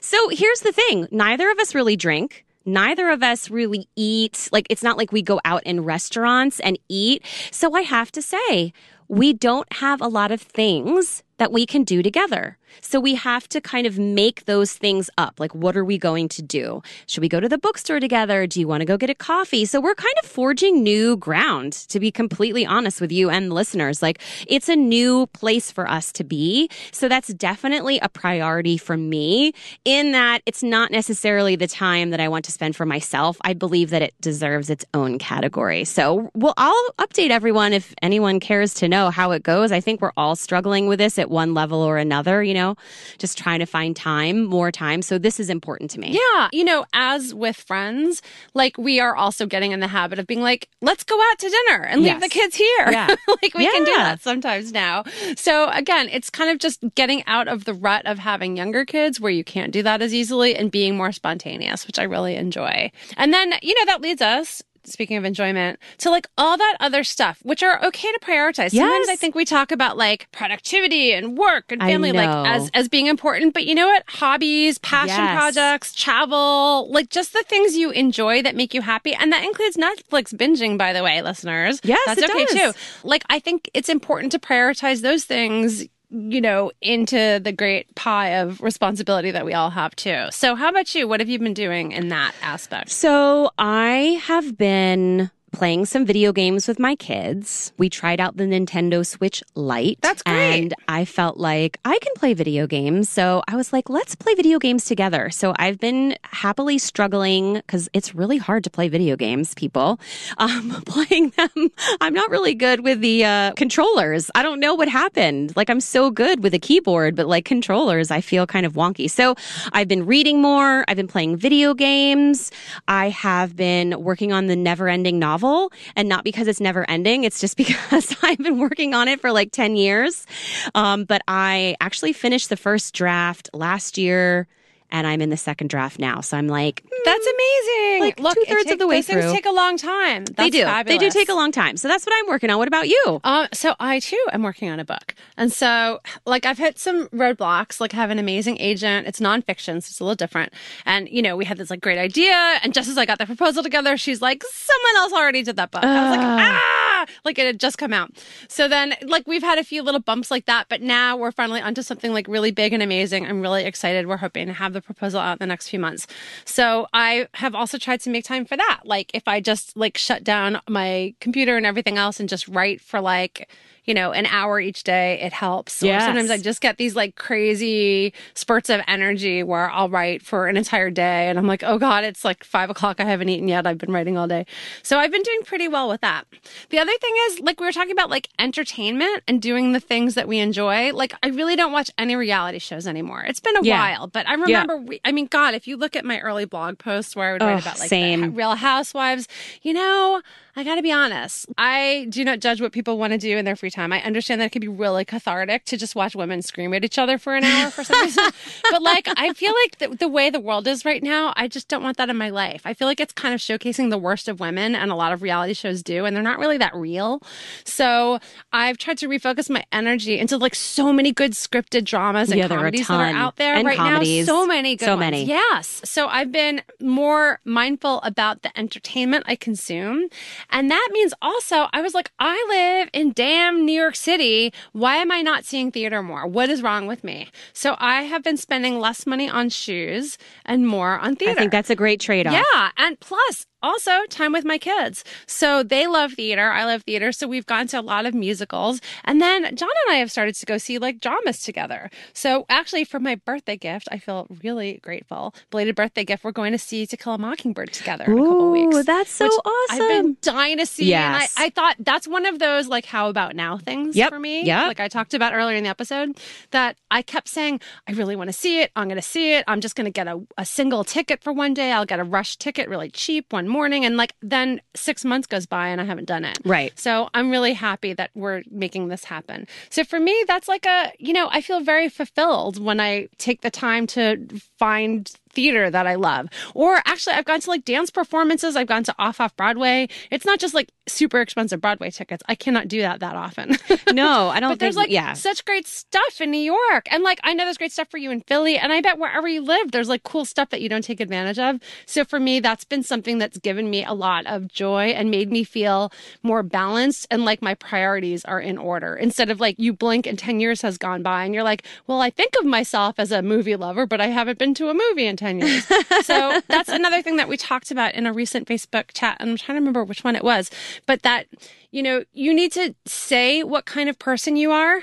So here's the thing. Neither of us really drink. Neither of us really eat. Like, it's not like we go out in restaurants and eat. So I have to say, we don't have a lot of things that we can do together. So we have to kind of make those things up. Like, what are we going to do? Should we go to the bookstore together? Do you want to go get a coffee? So we're kind of forging new ground, to be completely honest with you and listeners. Like, it's a new place for us to be. So that's definitely a priority for me, in that it's not necessarily the time that I want to spend for myself. I believe that it deserves its own category. So well, I'll update everyone if anyone cares to know how it goes. I think we're all struggling with this at one level or another, you know, just trying to find time, more time. So this is important to me. Yeah. You know, as with friends, like, we are also getting in the habit of being like, let's go out to dinner and yes. leave the kids here. Yeah. Like, we yeah. can do that sometimes now. So again, it's kind of just getting out of the rut of having younger kids where you can't do that as easily and being more spontaneous, which I really enjoy. And then, you know, that leads us, speaking of enjoyment, to like all that other stuff, which are okay to prioritize. Yes. Sometimes I think we talk about like productivity and work and family like as, as being important. But you know what? Hobbies, passion yes. projects, travel, like just the things you enjoy that make you happy. And that includes Netflix binging, by the way, listeners. Yes, that's it okay does. too. Like, I think it's important to prioritize those things, you know, into the great pie of responsibility that we all have too. So how about you? What have you been doing in that aspect? So I have been playing some video games with my kids. We tried out the Nintendo Switch Lite. That's great. And I felt like I can play video games. So I was like, let's play video games together. So I've been happily struggling, because it's really hard to play video games, people. Um, playing them, I'm not really good with the uh, controllers. I don't know what happened. Like, I'm so good with a keyboard, but like controllers, I feel kind of wonky. So I've been reading more. I've been playing video games. I have been working on the never-ending novel. And not because it's never ending. It's just because I've been working on it for like ten years. Um, but I actually finished the first draft last year. And I'm in the second draft now. So I'm like, mm, that's amazing. Like, look, two-thirds take, of the way those through. Things take a long time. That's they do. Fabulous. They do take a long time. So that's what I'm working on. What about you? Uh, so I, too, am working on a book. And so, like, I've hit some roadblocks. Like, I have an amazing agent. It's nonfiction, so it's a little different. And, you know, we had this, like, great idea. And just as I got the proposal together, she's like, someone else already did that book. Uh. I was like, ah! Like, it had just come out. So then, like, we've had a few little bumps like that. But now we're finally onto something, like, really big and amazing. I'm really excited. We're hoping to have the proposal out in the next few months. So I have also tried to make time for that. Like, if I just like shut down my computer and everything else and just write for like, you know, an hour each day, it helps. Yes. Or sometimes I just get these like crazy spurts of energy where I'll write for an entire day and I'm like, oh God, it's like five o'clock. I haven't eaten yet. I've been writing all day. So I've been doing pretty well with that. The other thing is, like, we were talking about like entertainment and doing the things that we enjoy. Like, I really don't watch any reality shows anymore. It's been a yeah. while, but I remember, yeah. we, I mean, God, if you look at my early blog posts where I would write oh, about like the Real Housewives, you know, I gotta be honest, I do not judge what people want to do in their free time. Time. I understand that it can be really cathartic to just watch women scream at each other for an hour for some reason. But like, I feel like the, the way the world is right now, I just don't want that in my life. I feel like it's kind of showcasing the worst of women, and a lot of reality shows do, and they're not really that real. So I've tried to refocus my energy into like so many good scripted dramas and yeah, comedies that are out there and right comedies. now. So many good so ones. Many. Yes. So I've been more mindful about the entertainment I consume. And that means also, I was like, I live in damn New York City. Why am I not seeing theater more? What is wrong with me? So I have been spending less money on shoes and more on theater. I think that's a great trade-off. Yeah. And plus, also time with my kids. So they love theater. I love theater. So we've gone to a lot of musicals. And then John and I have started to go see like dramas together. So actually for my birthday gift, I feel really grateful. Belated birthday gift. We're going to see To Kill a Mockingbird together in a couple weeks. Ooh, that's so awesome. I've been dying to see. Yes. And I, I thought that's one of those like how about now things yep. for me. Yep. Like I talked about earlier in the episode that I kept saying, I really want to see it. I'm going to see it. I'm just going to get a, a single ticket for one day. I'll get a rush ticket really cheap, one more. morning. And like then six months goes by and I haven't done it. Right. So I'm really happy that we're making this happen. So for me, that's like a, you know, I feel very fulfilled when I take the time to find theater that I love. Or actually, I've gone to like dance performances. I've gone to off off Broadway. It's not just like super expensive Broadway tickets. I cannot do that that often. No, I don't. But there's think, like yeah. such great stuff in New York, and like I know there's great stuff for you in Philly, and I bet wherever you live, there's like cool stuff that you don't take advantage of. So for me, that's been something that's given me a lot of joy and made me feel more balanced and like my priorities are in order. Instead of like you blink and ten years has gone by, and you're like, well, I think of myself as a movie lover, but I haven't been to a movie in ten years. So that's another thing that we talked about in a recent Facebook chat, and I'm trying to remember which one it was. But that, you know, you need to say what kind of person you are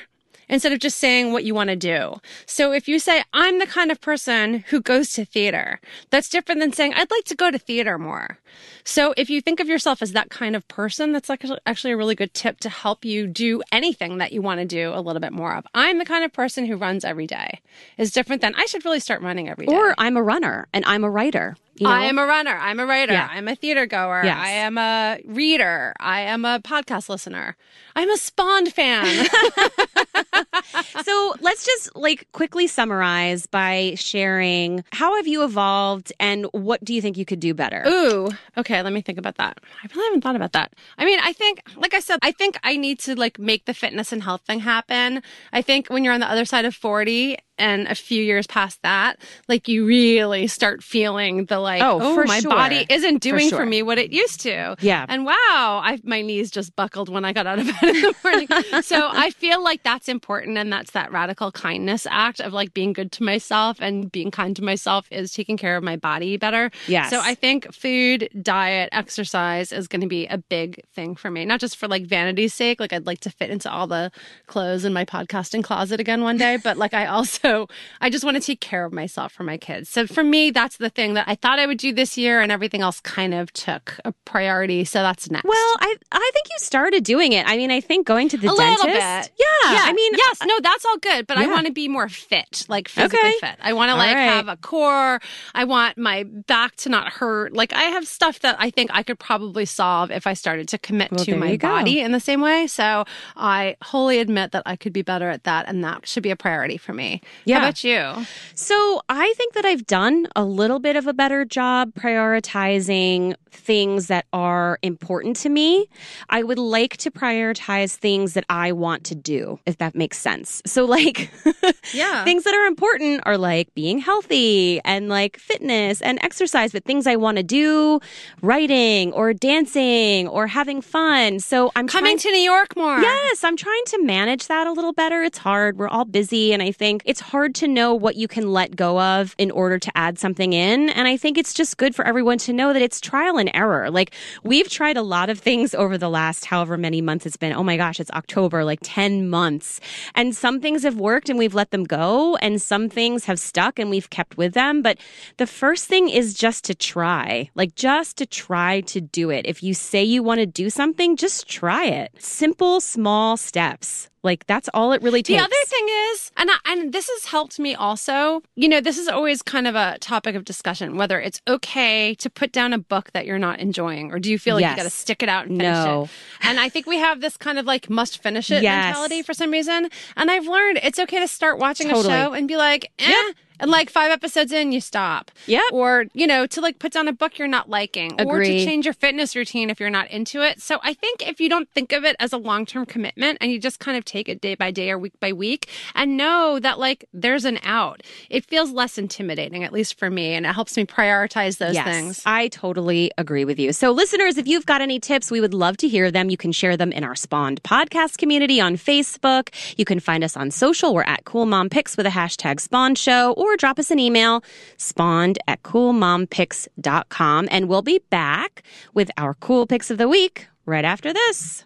instead of just saying what you want to do. So if you say, I'm the kind of person who goes to theater, that's different than saying, I'd like to go to theater more. So if you think of yourself as that kind of person, that's actually a really good tip to help you do anything that you want to do a little bit more of. I'm the kind of person who runs every day is different than I should really start running every day. Or I'm a runner and I'm a writer. You know? I am a runner. I'm a writer. Yeah. I'm a theater goer. Yes. I am a reader. I am a podcast listener. I'm a Spawned fan. So let's just like quickly summarize by sharing how have you evolved and what do you think you could do better? Ooh, okay. Let me think about that. I really haven't thought about that. I mean, I think, like I said, I think I need to like make the fitness and health thing happen. I think when you're on the other side of forty and a few years past that, like you really start feeling the like, oh, oh for my sure. body isn't doing for, sure. for me what it used to. Yeah. And wow, I, my knees just buckled when I got out of bed in the morning. So I feel like that's important. And that's that radical kindness act of like being good to myself, and being kind to myself is taking care of my body better. Yes. So I think food, diet, exercise is going to be a big thing for me. Not just for like vanity's sake. Like I'd like to fit into all the clothes in my podcasting closet again one day. But like I also So I just want to take care of myself for my kids. So for me, that's the thing that I thought I would do this year, and everything else kind of took a priority. So that's next. Well, I I think you started doing it. I mean, I think going to the a dentist. Little bit. Yeah. Yeah. I mean, yes. No, that's all good. But yeah. I want to be more fit, like physically okay. fit. I want to like right. have a core. I want my back to not hurt. Like I have stuff that I think I could probably solve if I started to commit well, to my body in the same way. So I wholly admit that I could be better at that, and that should be a priority for me. Yeah. How about you? So I think that I've done a little bit of a better job prioritizing things that are important to me. I would like to prioritize things that I want to do, if that makes sense. So like yeah. things that are important are like being healthy and like fitness and exercise, but things I want to do, writing or dancing or having fun. So I'm coming trying- to New York more. Yes, I'm trying to manage that a little better. It's hard. We're all busy, and I think it's hard to know what you can let go of in order to add something in. And I think it's just good for everyone to know that it's trial and error. Like we've tried a lot of things over the last however many months it's been. Oh my gosh, it's October, like ten months. And some things have worked and we've let them go. And some things have stuck and we've kept with them. But the first thing is just to try, like just to try to do it. If you say you want to do something, just try it. Simple, small steps. Like, that's all it really takes. The other thing is, and I, and this has helped me also, you know, this is always kind of a topic of discussion, whether it's okay to put down a book that you're not enjoying, or do you feel like yes. you got to stick it out and finish no. it? And I think we have this kind of like must finish it yes. mentality for some reason. And I've learned it's okay to start watching totally. a show and be like, eh. Yep. And like five episodes in, you stop. Yeah. Or, you know, to like put down a book you're not liking. Agree. Or to change your fitness routine if you're not into it. So I think if you don't think of it as a long-term commitment and you just kind of take it day by day or week by week and know that like there's an out, it feels less intimidating, at least for me. And it helps me prioritize those yes, things. I totally agree with you. So listeners, if you've got any tips, we would love to hear them. You can share them in our Spawned podcast community on Facebook. You can find us on social. We're at Cool Mom Picks with a hashtag Spawned Show. Or drop us an email, spawned at cool mom picks dot com. And we'll be back with our Cool Picks of the Week right after this.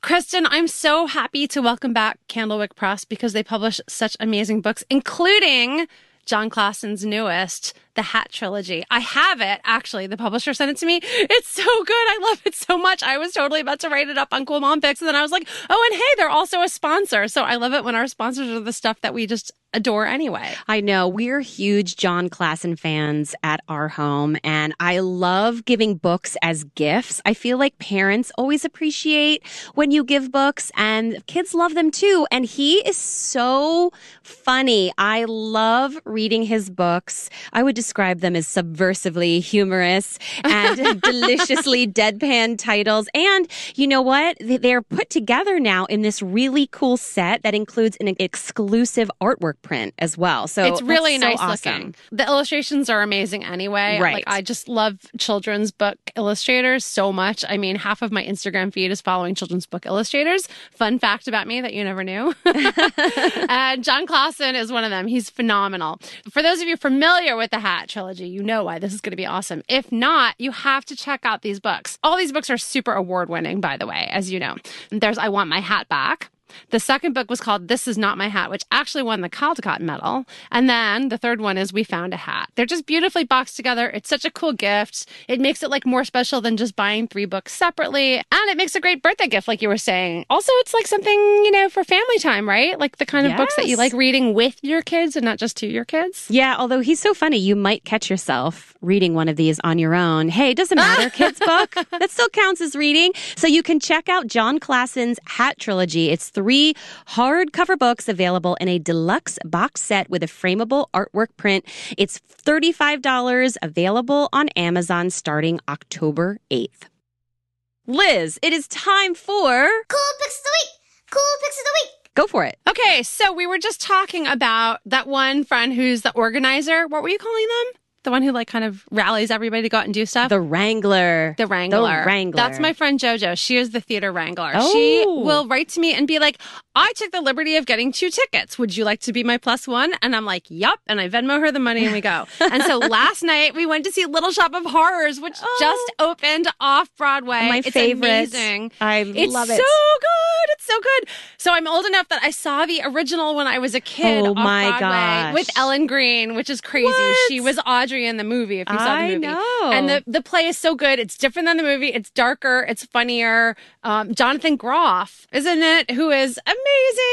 Kristen, I'm so happy to welcome back Candlewick Press because they publish such amazing books, including Jon Klassen's newest, The Hat Trilogy. I have it, actually. The publisher sent it to me. It's so good. I love it so much. I was totally about to write it up on Cool Mom Fix, and then I was like, oh, and hey, they're also a sponsor. So I love it when our sponsors are the stuff that we just adore anyway. I know. We're huge Jon Klassen fans at our home, and I love giving books as gifts. I feel like parents always appreciate when you give books, and kids love them too. And he is so funny. I love reading his books. I would describe them as subversively humorous and deliciously deadpan titles. And you know what? They're put together now in this really cool set that includes an exclusive artwork print as well. So it's really nice looking. The illustrations are amazing anyway. Right. Like, I just love children's book illustrators so much. I mean, half of my Instagram feed is following children's book illustrators. Fun fact about me that you never knew. And Jon Klassen is one of them. He's phenomenal. For those of you familiar with the Hat Trilogy, you know why this is going to be awesome. If not, you have to check out these books. All these books are super award-winning, by the way, as you know. There's I Want My Hat Back. The second book was called This Is Not My Hat, which actually won the Caldecott Medal. And then the third one is We Found a Hat. They're just beautifully boxed together. It's such a cool gift. It makes it like more special than just buying three books separately. And it makes a great birthday gift, like you were saying. Also, it's like something, you know, for family time, right? Like the kind of yes. books that you like reading with your kids and not just to your kids. Yeah, although he's so funny, you might catch yourself reading one of these on your own. Hey, it doesn't matter, kids' book. That still counts as reading. So you can check out Jon Klassen's Hat Trilogy. It's three hardcover books available in a deluxe box set with a frameable artwork print. It's thirty-five dollars, available on Amazon starting October eighth. Liz, it is time for Cool Picks of the Week! Cool Picks of the Week! Go for it. Okay, so we were just talking about that one friend who's the organizer. What were you calling them? The one who like kind of rallies everybody to go out and do stuff. The Wrangler. The Wrangler. The Wrangler. That's my friend JoJo. She is the theater wrangler. Oh. She will write to me and be like, I took the liberty of getting two tickets. Would you like to be my plus one? And I'm like, yup. And I Venmo her the money and we go. And so last night we went to see Little Shop of Horrors, which oh. just opened off Broadway. My it's favorite. Amazing. I it's love it. It's so good. It's so good. So I'm old enough that I saw the original when I was a kid. Oh off my Broadway gosh. With Ellen Greene, which is crazy. What? She was Audrey in the movie, if you saw the movie. I know. And the, the play is so good. It's different than the movie. It's darker. It's funnier. Um, Jonathan Groff, isn't it? Who is amazing.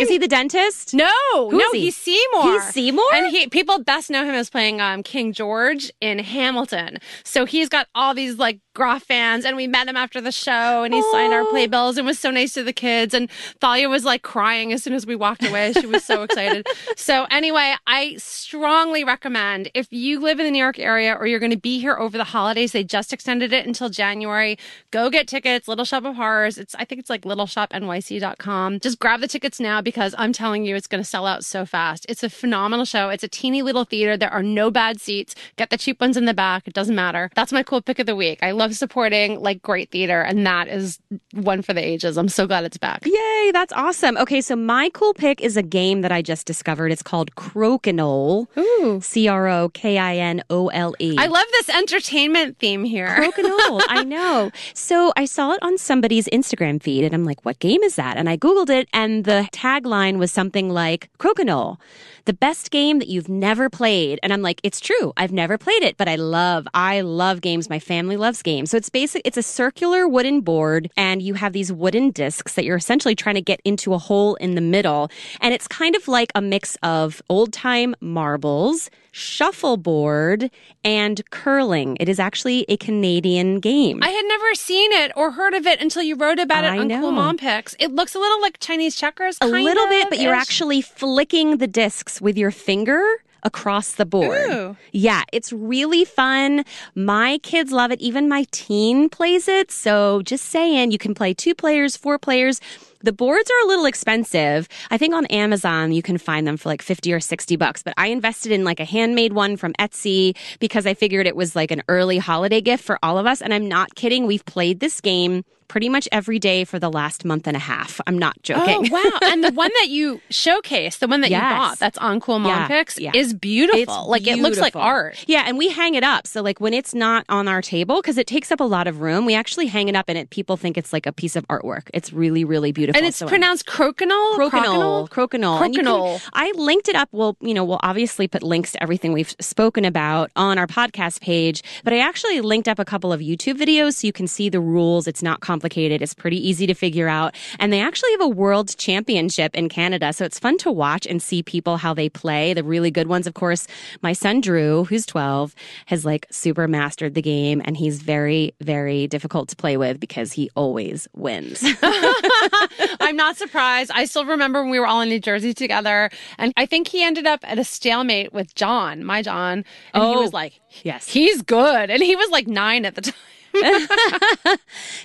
Is he the dentist? No. Who no, is he? He's Seymour. He's Seymour? And he, people best know him as playing um, King George in Hamilton. So he's got all these like Groff fans, and we met him after the show, and he Aww. Signed our playbills and was so nice to the kids, and Thalia was like crying as soon as we walked away. She was so excited. So anyway, I strongly recommend, if you live in the New York area or you're going to be here over the holidays, they just extended it until January, go get tickets. Little Shop of Horrors. It's I think it's like little shop N Y C dot com. Just grab the tickets now, because I'm telling you, it's going to sell out so fast. It's a phenomenal show. It's a teeny little theater. There are no bad seats. Get the cheap ones in the back. It doesn't matter. That's my cool pick of the week. I love supporting like great theater, and that is one for the ages. I'm so glad it's back. Yay, that's awesome. Okay, so my cool pick is a game that I just discovered. It's called Crokinole. Ooh. C R O K I N O L E. I love this entertainment theme here. Crokinole, I know. So I saw it on somebody's Instagram feed, and I'm like, what game is that? And I Googled it, and the tagline was something like, Crokinole, the best game that you've never played. And I'm like, it's true. I've never played it, but I love, I love games. My family loves games. So it's basic. It's a circular wooden board, and you have these wooden discs that you're essentially trying to get into a hole in the middle. And it's kind of like a mix of old time marbles, shuffleboard, and curling. It is actually a Canadian game. I had never seen it or heard of it until you wrote about it I on know. Cool Mom Picks. It looks a little like Chinese checkers. Kind a little of, bit, but ish. You're actually flicking the discs with your finger across the board. Ooh. Yeah, it's really fun. My kids love it. Even my teen plays it. So just saying, you can play two players, four players. The boards are a little expensive. I think on Amazon you can find them for like fifty or sixty bucks, but I invested in like a handmade one from Etsy because I figured it was like an early holiday gift for all of us. And I'm not kidding. We've played this game pretty much every day for the last month and a half. I'm not joking. Oh, wow. And the one that you showcased, the one that yes. you bought that's on Cool Mom yeah, Picks yeah. is beautiful. It's like beautiful. It looks like art. Yeah. And we hang it up. So like when it's not on our table, because it takes up a lot of room, we actually hang it up, and it, people think it's like a piece of artwork. It's really, really beautiful. beautiful. And it's so pronounced crokinole? Crokinole. Crokinole. Crokinole. Crokinole. Can, I linked it up. We'll, you know, we'll obviously put links to everything we've spoken about on our podcast page, but I actually linked up a couple of YouTube videos so you can see the rules. It's not complicated. It's pretty easy to figure out. And they actually have a world championship in Canada, so it's fun to watch and see people, how they play. The really good ones, of course, my son Drew, who's twelve, has like super mastered the game, and he's very, very difficult to play with because he always wins. I'm not surprised. I still remember when we were all in New Jersey together, and I think he ended up at a stalemate with John, my John, and oh, he was like, yes, he's good. And he was like nine at the time.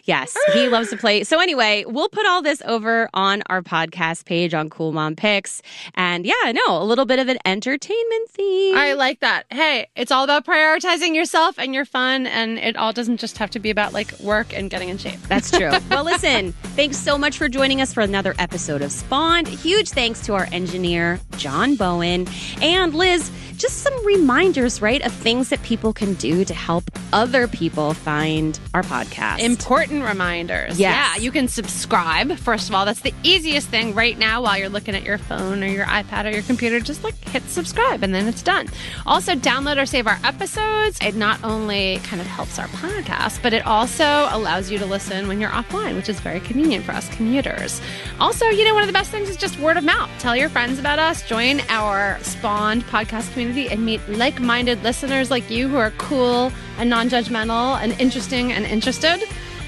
Yes, he loves to play. So anyway, we'll put all this over on our podcast page on Cool Mom Picks. And yeah, no, a little bit of an entertainment theme. I like that. Hey, it's all about prioritizing yourself and your fun, and it all doesn't just have to be about like work and getting in shape. That's true. Well, listen, thanks so much for joining us for another episode of Spawned. Huge thanks to our engineer, John Bowen. And Liz, just some reminders, right, of things that people can do to help other people find our podcast. Important reminders. Yes. Yeah, you can subscribe. First of all, that's the easiest thing right now while you're looking at your phone or your iPad or your computer. Just like hit subscribe and then it's done. Also, download or save our episodes. It not only kind of helps our podcast, but it also allows you to listen when you're offline, which is very convenient for us commuters. Also, you know, one of the best things is just word of mouth. Tell your friends about us. Join our Spawned podcast community and meet like-minded listeners like you who are cool and non-judgmental and interesting and interested.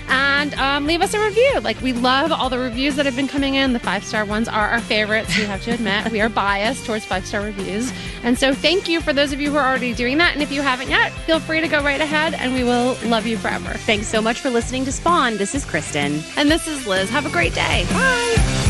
And um, leave us a review. Like, we love all the reviews that have been coming in. The five-star ones are our favorites. We have to admit, we are biased towards five-star reviews. And so thank you for those of you who are already doing that. And if you haven't yet, feel free to go right ahead, and we will love you forever. Thanks so much for listening to Spawn. This is Kristen. And this is Liz. Have a great day. Bye.